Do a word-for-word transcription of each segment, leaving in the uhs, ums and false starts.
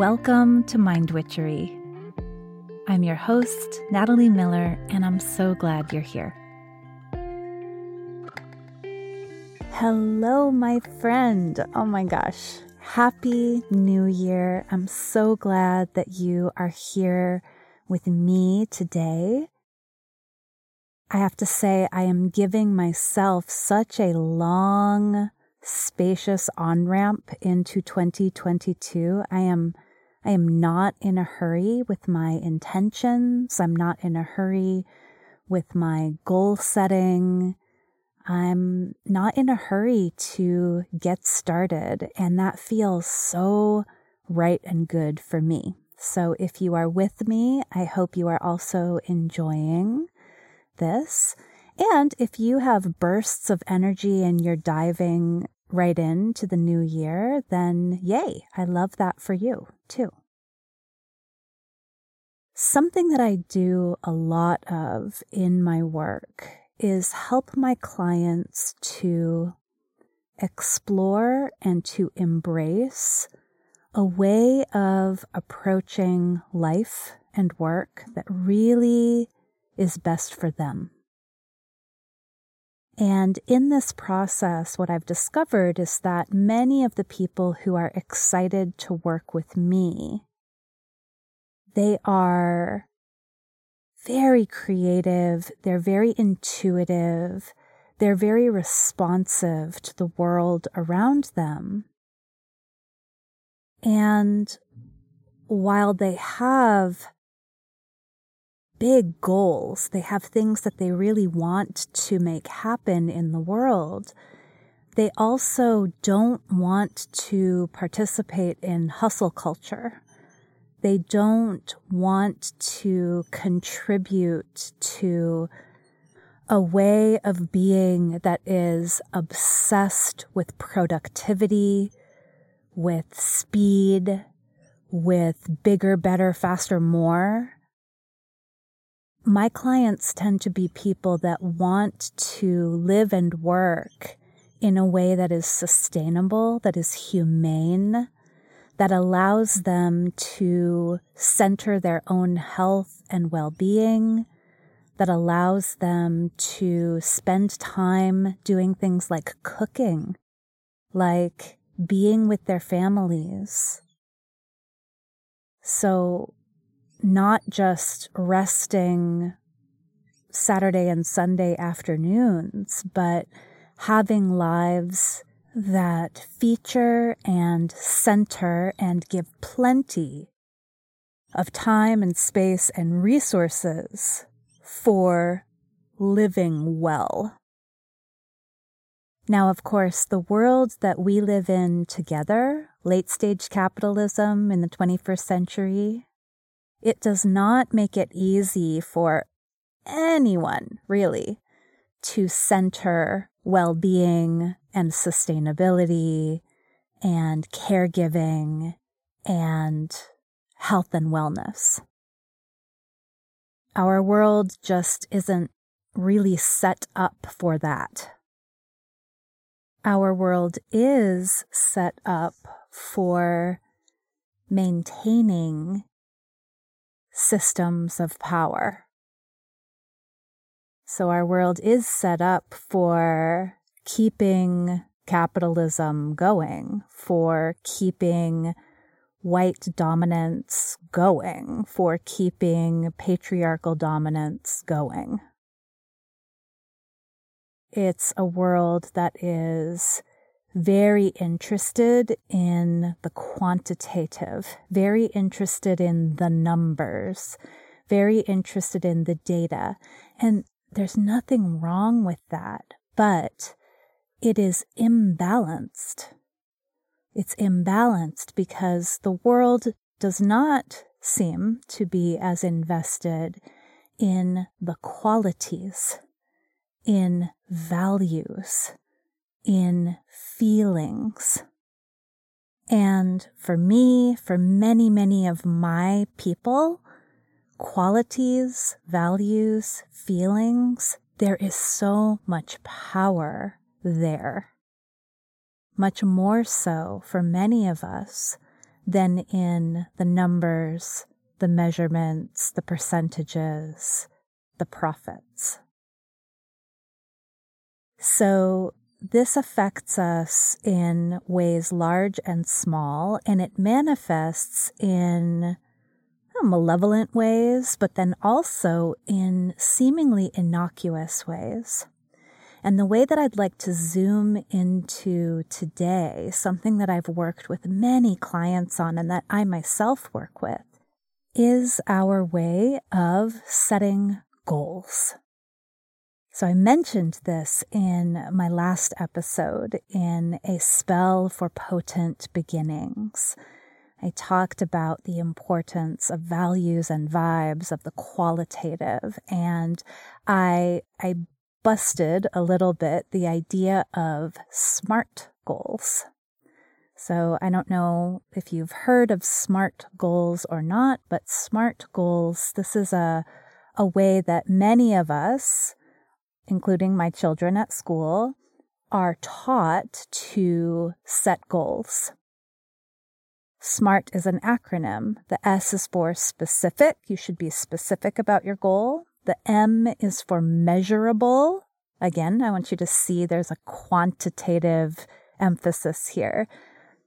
Welcome to Mind Witchery. I'm your host, Natalie Miller, and I'm so glad you're here. Hello, my friend. Oh my gosh. Happy New Year. I'm so glad that you are here with me today. I have to say, I am giving myself such a long, spacious on-ramp into twenty twenty-two. I am I am not in a hurry with my intentions. I'm not in a hurry with my goal setting. I'm not in a hurry to get started, and that feels so right and good for me. So if you are with me, I hope you are also enjoying this. And if you have bursts of energy and you're diving right into the new year, then yay, I love that for you too. Something that I do a lot of in my work is help my clients to explore and to embrace a way of approaching life and work that really is best for them. And in this process, what I've discovered is that many of the people who are excited to work with me, they are very creative, they're very intuitive, they're very responsive to the world around them. And while they have big goals, they have things that they really want to make happen in the world, they also don't want to participate in hustle culture. They don't want to contribute to a way of being that is obsessed with productivity, with speed, with bigger, better, faster, more. My clients tend to be people that want to live and work in a way that is sustainable, that is humane, that allows them to center their own health and well-being, that allows them to spend time doing things like cooking, like being with their families. So not just resting Saturday and Sunday afternoons, but having lives that feature and center and give plenty of time and space and resources for living well. Now, of course, the world that we live in together, late-stage capitalism in the twenty-first century, it does not make it easy for anyone, really, to center well-being and sustainability and caregiving and health and wellness. Our world just isn't really set up for that. Our world is set up for maintaining systems of power. So our world is set up for keeping capitalism going, for keeping white dominance going, for keeping patriarchal dominance going. It's a world that is very interested in the quantitative, very interested in the numbers, very interested in the data. And there's nothing wrong with that, but it is imbalanced. It's imbalanced because the world does not seem to be as invested in the qualities, in values, in feelings. And for me, for many, many of my people, qualities, values, feelings, there is so much power there. Much more so for many of us than in the numbers, the measurements, the percentages, the profits. So this affects us in ways large and small, and it manifests in malevolent ways, but then also in seemingly innocuous ways. And the way that I'd like to zoom into today, something that I've worked with many clients on and that I myself work with, is our way of setting goals. So I mentioned this in my last episode in A Spell for Potent Beginnings. I talked about the importance of values and vibes, of the qualitative, and I I busted a little bit the idea of SMART goals. So I don't know if you've heard of SMART goals or not, but SMART goals, this is a, a way that many of us, including my children at school, are taught to set goals. SMART is an acronym. The S is for specific. You should be specific about your goal. The M is for measurable. Again, I want you to see there's a quantitative emphasis here.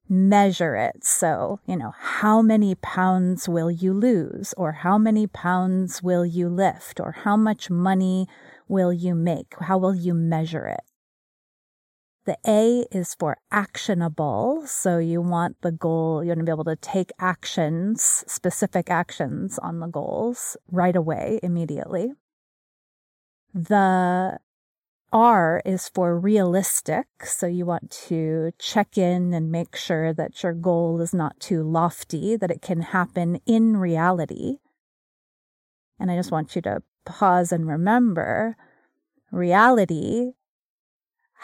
Measure it. So, you know, how many pounds will you lose? Or how many pounds will you lift? Or how much money will you make? How will you measure it? The A is for actionable, so you want the goal, you want to be able to take actions, specific actions on the goals right away, immediately. The R is for realistic, so you want to check in and make sure that your goal is not too lofty, that it can happen in reality. And I just want you to pause and remember, reality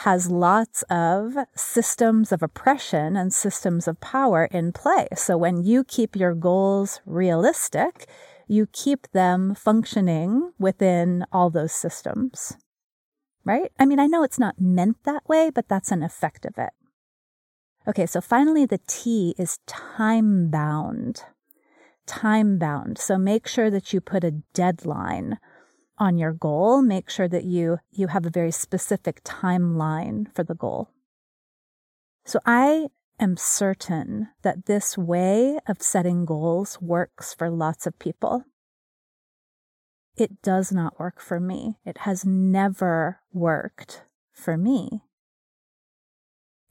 has lots of systems of oppression and systems of power in play. So when you keep your goals realistic, you keep them functioning within all those systems, right? I mean, I know it's not meant that way, but that's an effect of it. Okay, so finally, the T is time bound. Time bound. So make sure that you put a deadline on your goal, make sure that you you have a very specific timeline for the goal. So I am certain that this way of setting goals works for lots of people. It does not work for me. It has never worked for me.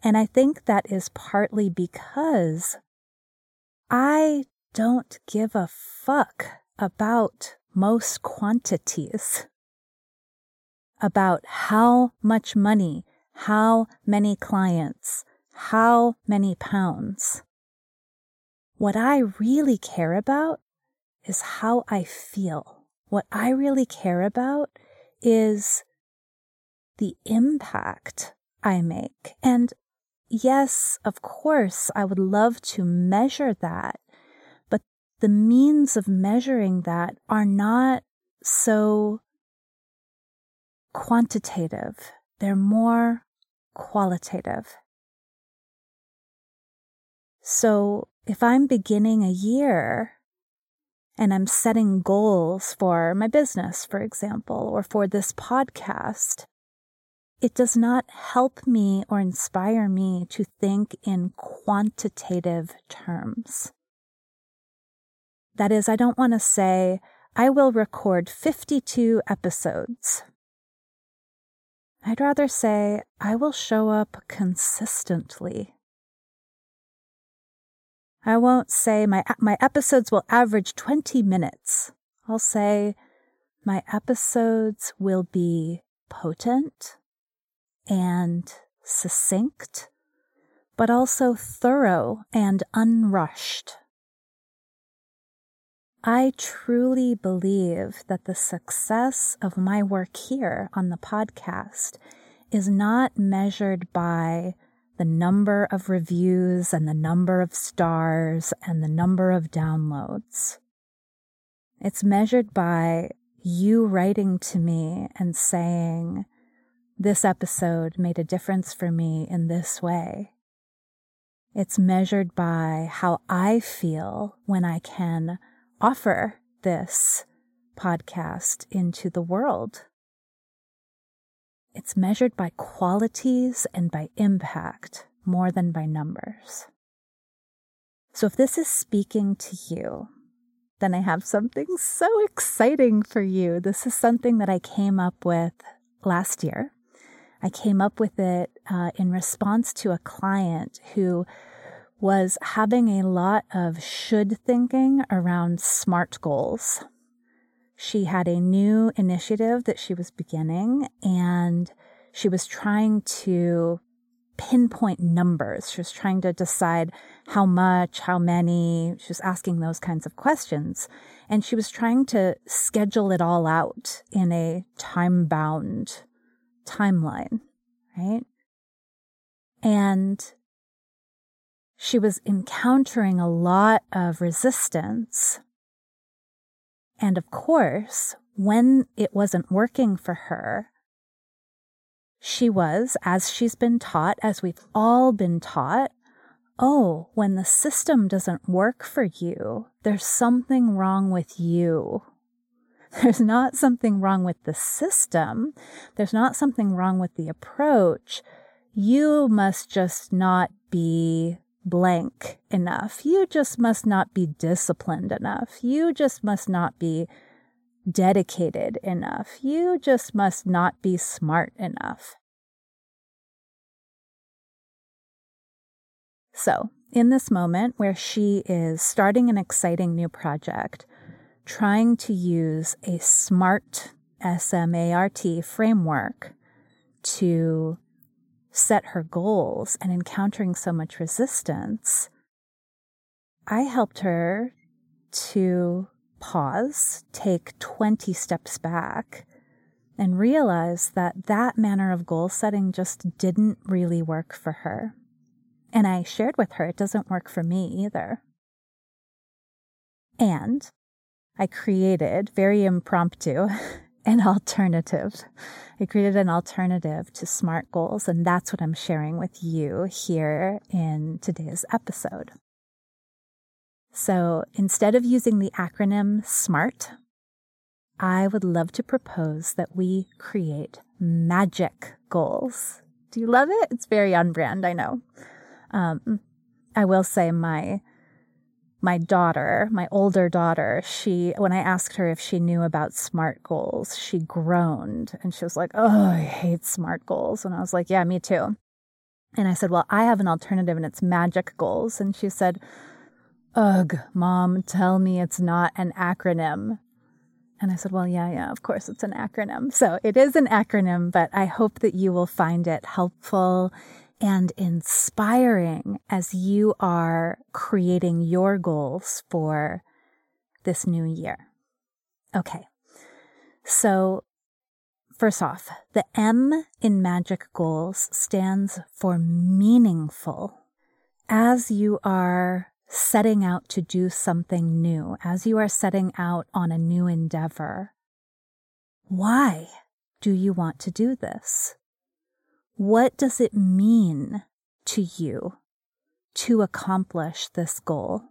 And I think that is partly because I don't give a fuck about most quantities, about how much money, how many clients, how many pounds. What I really care about is how I feel. What I really care about is the impact I make. And yes, of course, I would love to measure that. The means of measuring that are not so quantitative. They're more qualitative. So if I'm beginning a year and I'm setting goals for my business, for example, or for this podcast, it does not help me or inspire me to think in quantitative terms. That is, I don't want to say, I will record fifty-two episodes. I'd rather say, I will show up consistently. I won't say, my my episodes will average twenty minutes. I'll say, my episodes will be potent and succinct, but also thorough and unrushed. I truly believe that the success of my work here on the podcast is not measured by the number of reviews and the number of stars and the number of downloads. It's measured by you writing to me and saying, this episode made a difference for me in this way. It's measured by how I feel when I can offer this podcast into the world. It's measured by qualities and by impact more than by numbers. So if this is speaking to you, then I have something so exciting for you. This is something that I came up with last year. I came up with it uh, in response to a client who was having a lot of should thinking around SMART goals. She had a new initiative that she was beginning, and she was trying to pinpoint numbers. She was trying to decide how much, how many. She was asking those kinds of questions. And she was trying to schedule it all out in a time-bound timeline, right? And she was encountering a lot of resistance. And of course, when it wasn't working for her, she was, as she's been taught, as we've all been taught, oh, when the system doesn't work for you, there's something wrong with you. There's not something wrong with the system. There's not something wrong with the approach. You must just not be blank enough. You just must not be disciplined enough. You just must not be dedicated enough. You just must not be smart enough. So, in this moment where she is starting an exciting new project, trying to use a SMART, S M A R T framework to set her goals and encountering so much resistance, I helped her to pause, take twenty steps back, and realize that that manner of goal setting just didn't really work for her. And I shared with her, it doesn't work for me either. And I created, very impromptu, an alternative. I created an alternative to SMART goals, and that's what I'm sharing with you here in today's episode. So instead of using the acronym SMART, I would love to propose that we create magic goals. Do you love it? It's very on brand, I know. Um, I will say my my daughter, my older daughter, she when I asked her if she knew about SMART goals, she groaned and she was like, "Oh, I hate SMART goals." And I was like, "Yeah, me too." And I said, "Well, I have an alternative, and it's magic goals." And she said, "Ugh, Mom, tell me it's not an acronym." And I said, well, yeah, yeah, of course it's an acronym. So it is an acronym, but I hope that you will find it helpful and inspiring as you are creating your goals for this new year. Okay, so first off, the M in magic goals stands for meaningful. As you are setting out to do something new, as you are setting out on a new endeavor, why do you want to do this? What does it mean to you to accomplish this goal?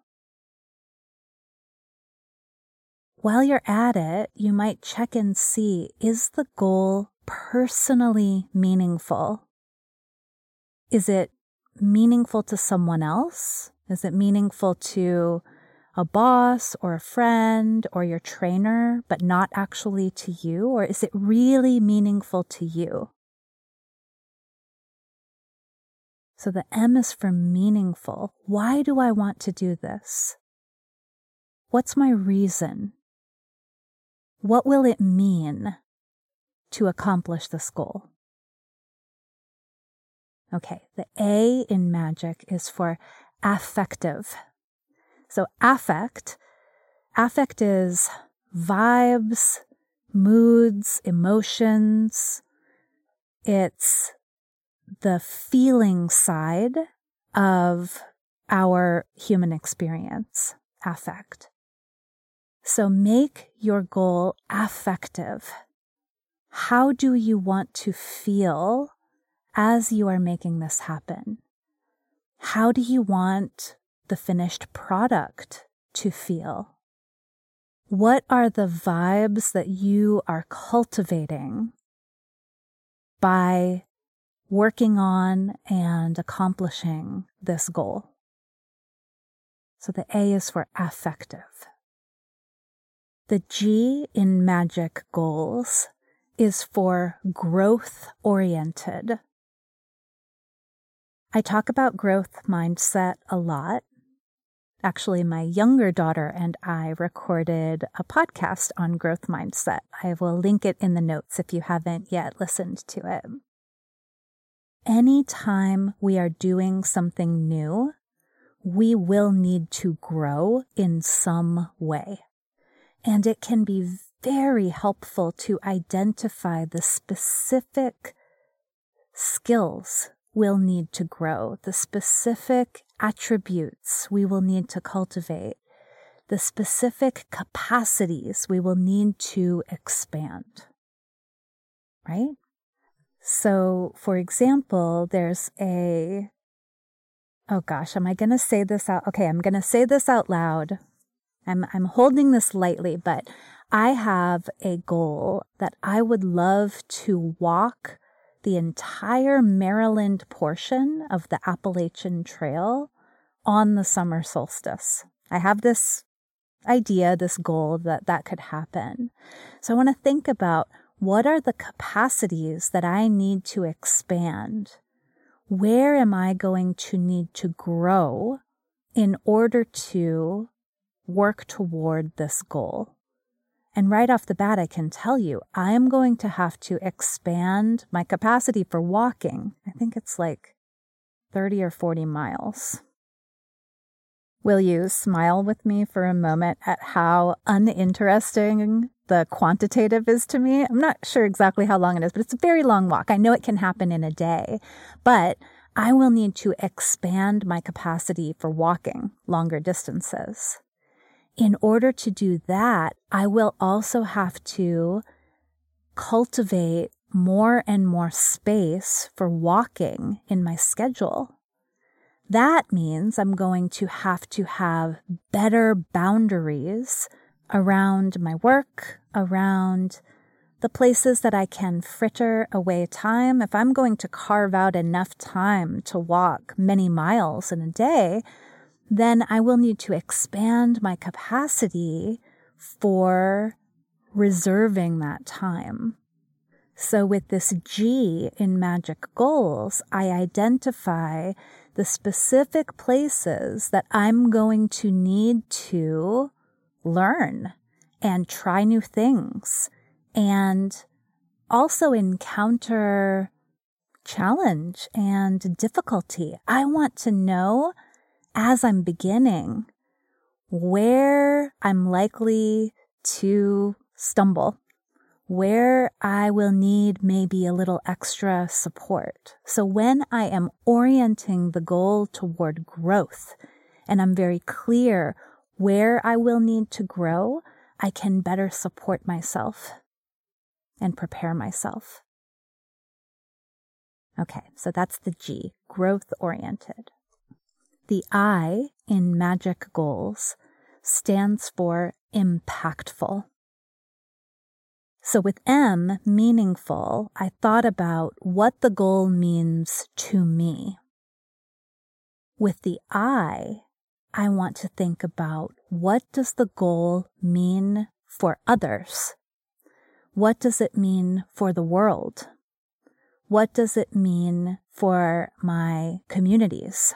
While you're at it, you might check and see, is the goal personally meaningful? Is it meaningful to someone else? Is it meaningful to a boss or a friend or your trainer, but not actually to you? Or is it really meaningful to you? So the M is for meaningful. Why do I want to do this? What's my reason? What will it mean to accomplish this goal? Okay, the A in magic is for affective. So affect, affect is vibes, moods, emotions. It's the feeling side of our human experience, affect. So make your goal affective. How do you want to feel as you are making this happen? How do you want the finished product to feel? What are the vibes that you are cultivating by working on and accomplishing this goal? So the A is for affective. The G in magic goals is for growth-oriented. I talk about growth mindset a lot. Actually, my younger daughter and I recorded a podcast on growth mindset. I will link it in the notes if you haven't yet listened to it. Anytime we are doing something new, we will need to grow in some way. And it can be very helpful to identify the specific skills we'll need to grow, the specific attributes we will need to cultivate, the specific capacities we will need to expand, right? So, for example, there's a, oh gosh, am I going to say this out? Okay, I'm going to say this out loud. I'm I'm holding this lightly, but I have a goal that I would love to walk the entire Maryland portion of the Appalachian Trail on the summer solstice. I have this idea, this goal that that could happen. So I want to think about, what are the capacities that I need to expand? Where am I going to need to grow in order to work toward this goal? And right off the bat, I can tell you, I'm going to have to expand my capacity for walking. I think it's like thirty or forty miles. Will you smile with me for a moment at how uninteresting the quantitative is to me? I'm not sure exactly how long it is, but it's a very long walk. I know it can happen in a day, but I will need to expand my capacity for walking longer distances. In order to do that, I will also have to cultivate more and more space for walking in my schedule. That means I'm going to have to have better boundaries around my work, around the places that I can fritter away time. If I'm going to carve out enough time to walk many miles in a day, then I will need to expand my capacity for reserving that time. So with this G in magic goals, I identify the specific places that I'm going to need to learn and try new things and also encounter challenge and difficulty. I want to know, as I'm beginning, where I'm likely to stumble, where I will need maybe a little extra support. So when I am orienting the goal toward growth and I'm very clear where I will need to grow, I can better support myself and prepare myself. Okay, so that's the G, growth-oriented. The I in magic goals stands for impactful. So with M, meaningful, I thought about what the goal means to me. With the I, I want to think about, what does the goal mean for others? What does it mean for the world? What does it mean for my communities?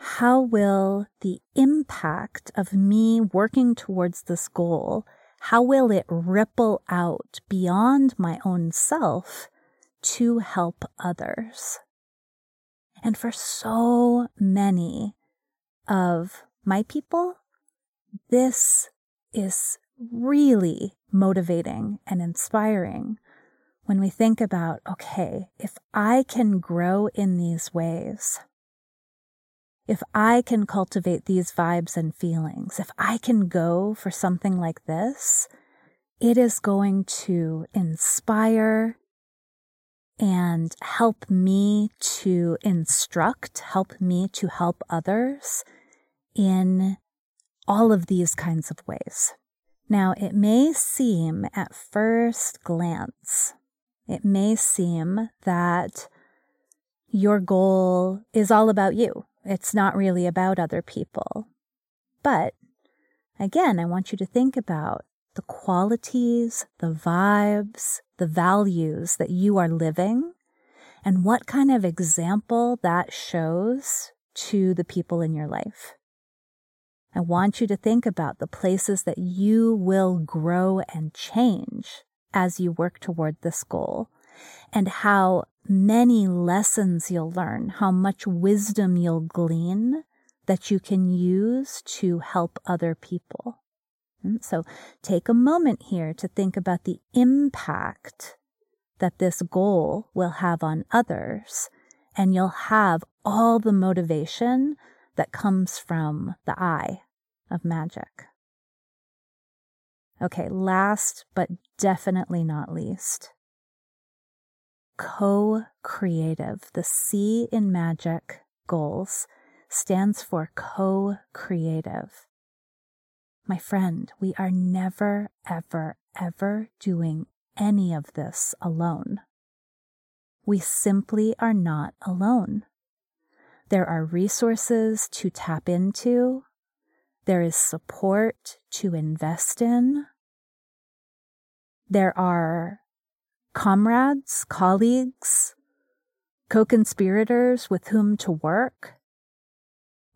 How will the impact of me working towards this goal, how will it ripple out beyond my own self to help others? And for so many of my people, this is really motivating and inspiring when we think about, okay, if I can grow in these ways, if I can cultivate these vibes and feelings, if I can go for something like this, it is going to inspire and help me to instruct, help me to help others in all of these kinds of ways. Now, it may seem at first glance, it may seem that your goal is all about you. It's not really about other people. But again, I want you to think about the qualities, the vibes, the values that you are living, and what kind of example that shows to the people in your life. I want you to think about the places that you will grow and change as you work toward this goal, and how many lessons you'll learn, how much wisdom you'll glean that you can use to help other people. So take a moment here to think about the impact that this goal will have on others, and you'll have all the motivation that comes from the eye of magic. Okay, last but definitely not least, co-creative. The C in magic goals stands for co-creative. My friend, we are never, ever, ever doing any of this alone. We simply are not alone. There are resources to tap into. There is support to invest in. There are comrades, colleagues, co-conspirators with whom to work.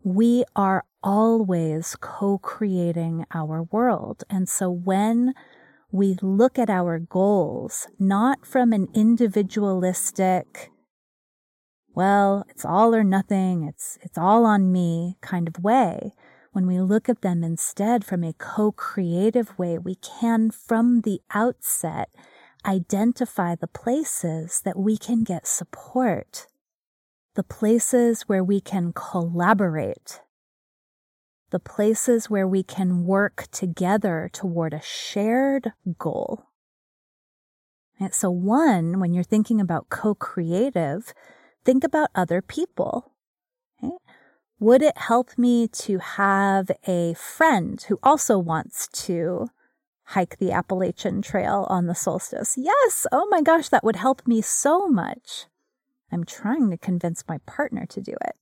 We are always co-creating our world. And so when we look at our goals, not from an individualistic, well, it's all or nothing, it's it's all on me kind of way, when we look at them instead from a co-creative way, we can from the outset identify the places that we can get support, the places where we can collaborate, the places where we can work together toward a shared goal. And so one, when you're thinking about co-creative, think about other people. Okay? Would it help me to have a friend who also wants to hike the Appalachian Trail on the solstice? Yes! Oh my gosh, that would help me so much. I'm trying to convince my partner to do it.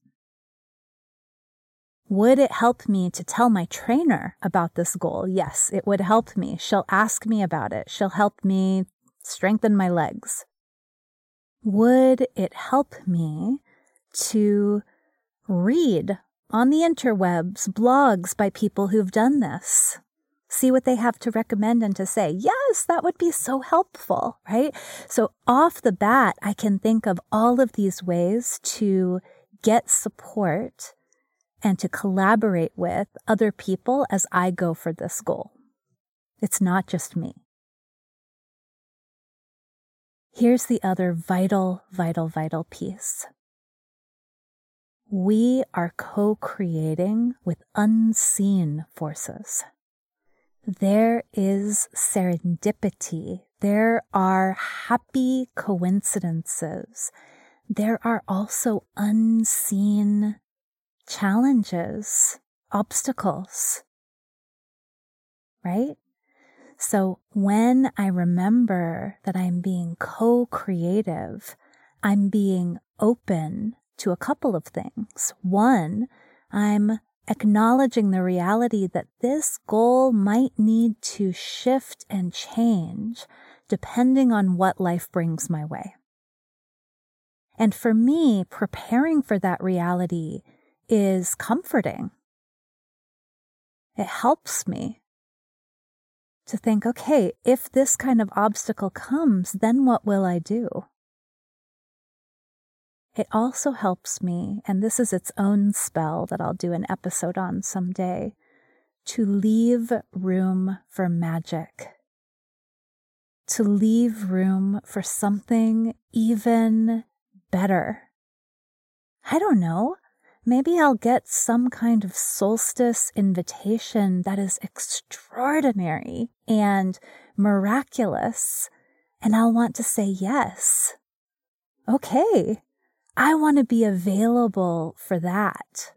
Would it help me to tell my trainer about this goal? Yes, it would help me. She'll ask me about it. She'll help me strengthen my legs. Would it help me to read on the interwebs blogs by people who've done this? See what they have to recommend and to say. Yes, that would be so helpful, right? So off the bat, I can think of all of these ways to get support and to collaborate with other people as I go for this goal. It's not just me. Here's the other vital, vital, vital piece. We are co-creating with unseen forces. There is serendipity. There are happy coincidences. There are also unseen challenges, obstacles, right? So when I remember that I'm being co-creative, I'm being open to a couple of things. One, I'm acknowledging the reality that this goal might need to shift and change depending on what life brings my way. And for me, preparing for that reality is comforting. It helps me to think, okay, if this kind of obstacle comes, then what will I do? It also helps me, and this is its own spell that I'll do an episode on someday, to leave room for magic, to leave room for something even better. I don't know. Maybe I'll get some kind of solstice invitation that is extraordinary and miraculous, and I'll want to say yes. okay, I want to be available for that.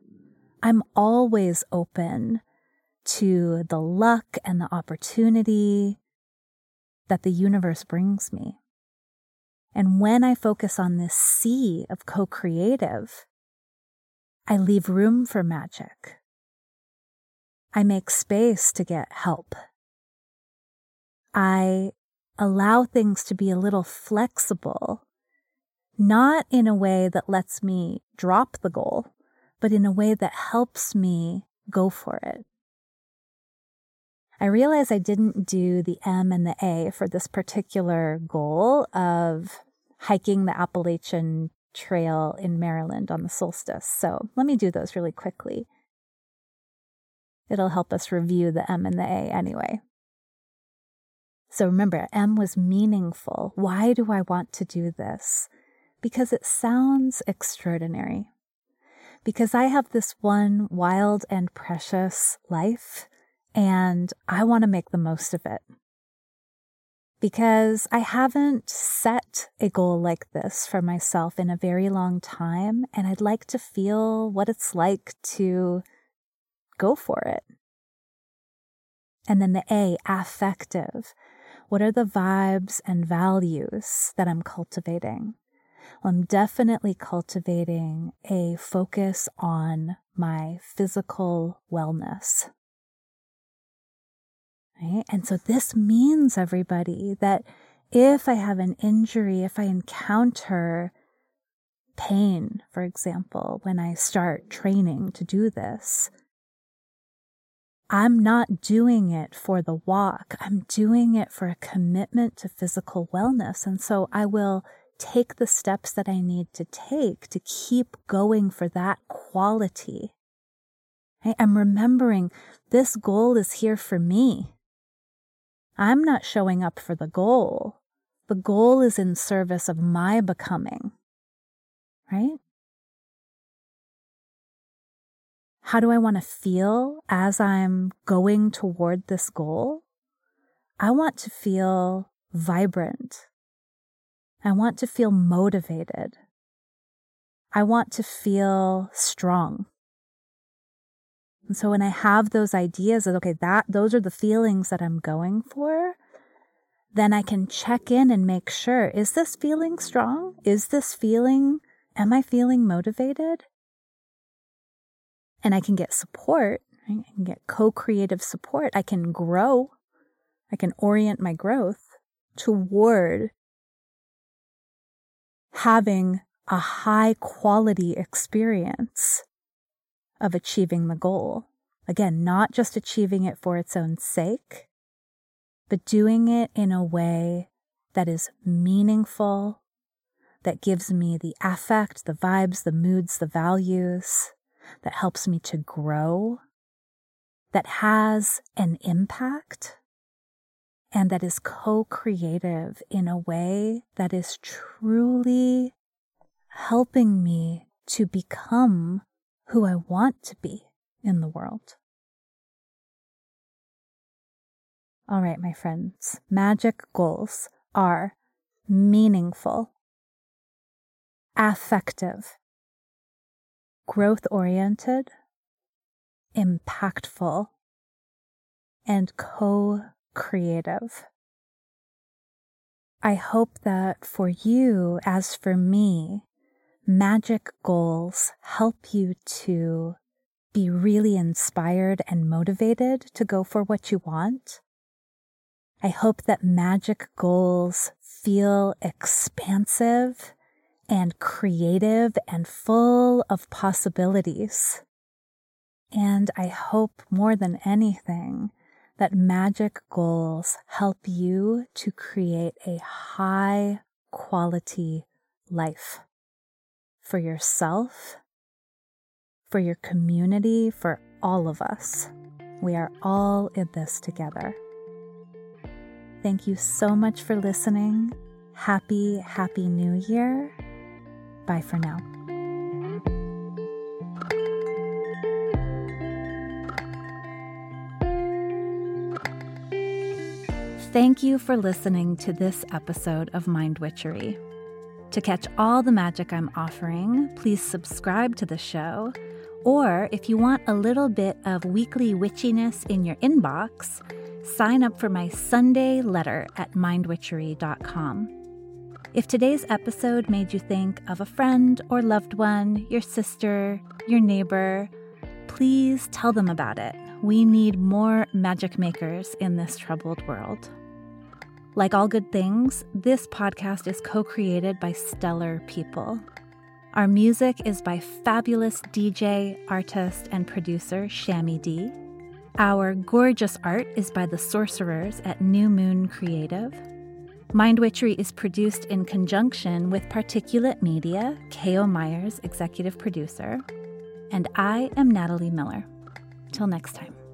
I'm always open to the luck and the opportunity that the universe brings me. And when I focus on this sea of co-creative, I leave room for magic. I make space to get help. I allow things to be a little flexible, not in a way that lets me drop the goal, but in a way that helps me go for it. I realize I didn't do the M and the A for this particular goal of hiking the Appalachian Trail in Maryland on the solstice. So let me do those really quickly. It'll help us review the M and the A anyway. So remember, M was meaningful. Why do I want to do this? Because it sounds extraordinary. Because I have this one wild and precious life, and I want to make the most of it. Because I haven't set a goal like this for myself in a very long time, and I'd like to feel what it's like to go for it. And then the A, affective. What are the vibes and values that I'm cultivating? Well, I'm definitely cultivating a focus on my physical wellness. Right? And so this means, everybody, that if I have an injury, if I encounter pain, for example, when I start training to do this, I'm not doing it for the walk. I'm doing it for a commitment to physical wellness. And so I will take the steps that I need to take to keep going for that quality. I'm remembering this goal is here for me. I'm not showing up for the goal. The goal is in service of my becoming, right? How do I want to feel as I'm going toward this goal? I want to feel vibrant. I want to feel motivated. I want to feel strong. And so when I have those ideas of, okay, that those are the feelings that I'm going for, then I can check in and make sure, is this feeling strong? Is this feeling, am I feeling motivated? And I can get support, right? I can get co-creative support. I can grow. I can orient my growth toward having a high quality experience of achieving the goal. Again, not just achieving it for its own sake, but doing it in a way that is meaningful, that gives me the affect, the vibes, the moods, the values, that helps me to grow, that has an impact, and that is co-creative in a way that is truly helping me to become who I want to be in the world. All right, my friends, magic goals are meaningful, affective, growth-oriented, impactful, and co-creative. I hope that for you, as for me, magic goals help you to be really inspired and motivated to go for what you want. I hope that magic goals feel expansive and creative and full of possibilities. And I hope more than anything that magic goals help you to create a high quality life. For yourself, for your community, for all of us. We are all in this together. Thank you so much for listening. Happy, happy New Year. Bye for now. Thank you for listening to this episode of Mind Witchery. To catch all the magic I'm offering, please subscribe to the show. Or if you want a little bit of weekly witchiness in your inbox, sign up for my Sunday letter at mind witchery dot com. If today's episode made you think of a friend or loved one, your sister, your neighbor, please tell them about it. We need more magic makers in this troubled world. Like all good things, this podcast is co-created by stellar people. Our music is by fabulous D J, artist, and producer Shammy D. Our gorgeous art is by the sorcerers at New Moon Creative. Mind Witchery is produced in conjunction with Particulate Media, K O. Myers, executive producer. And I am Natalie Miller. Till next time.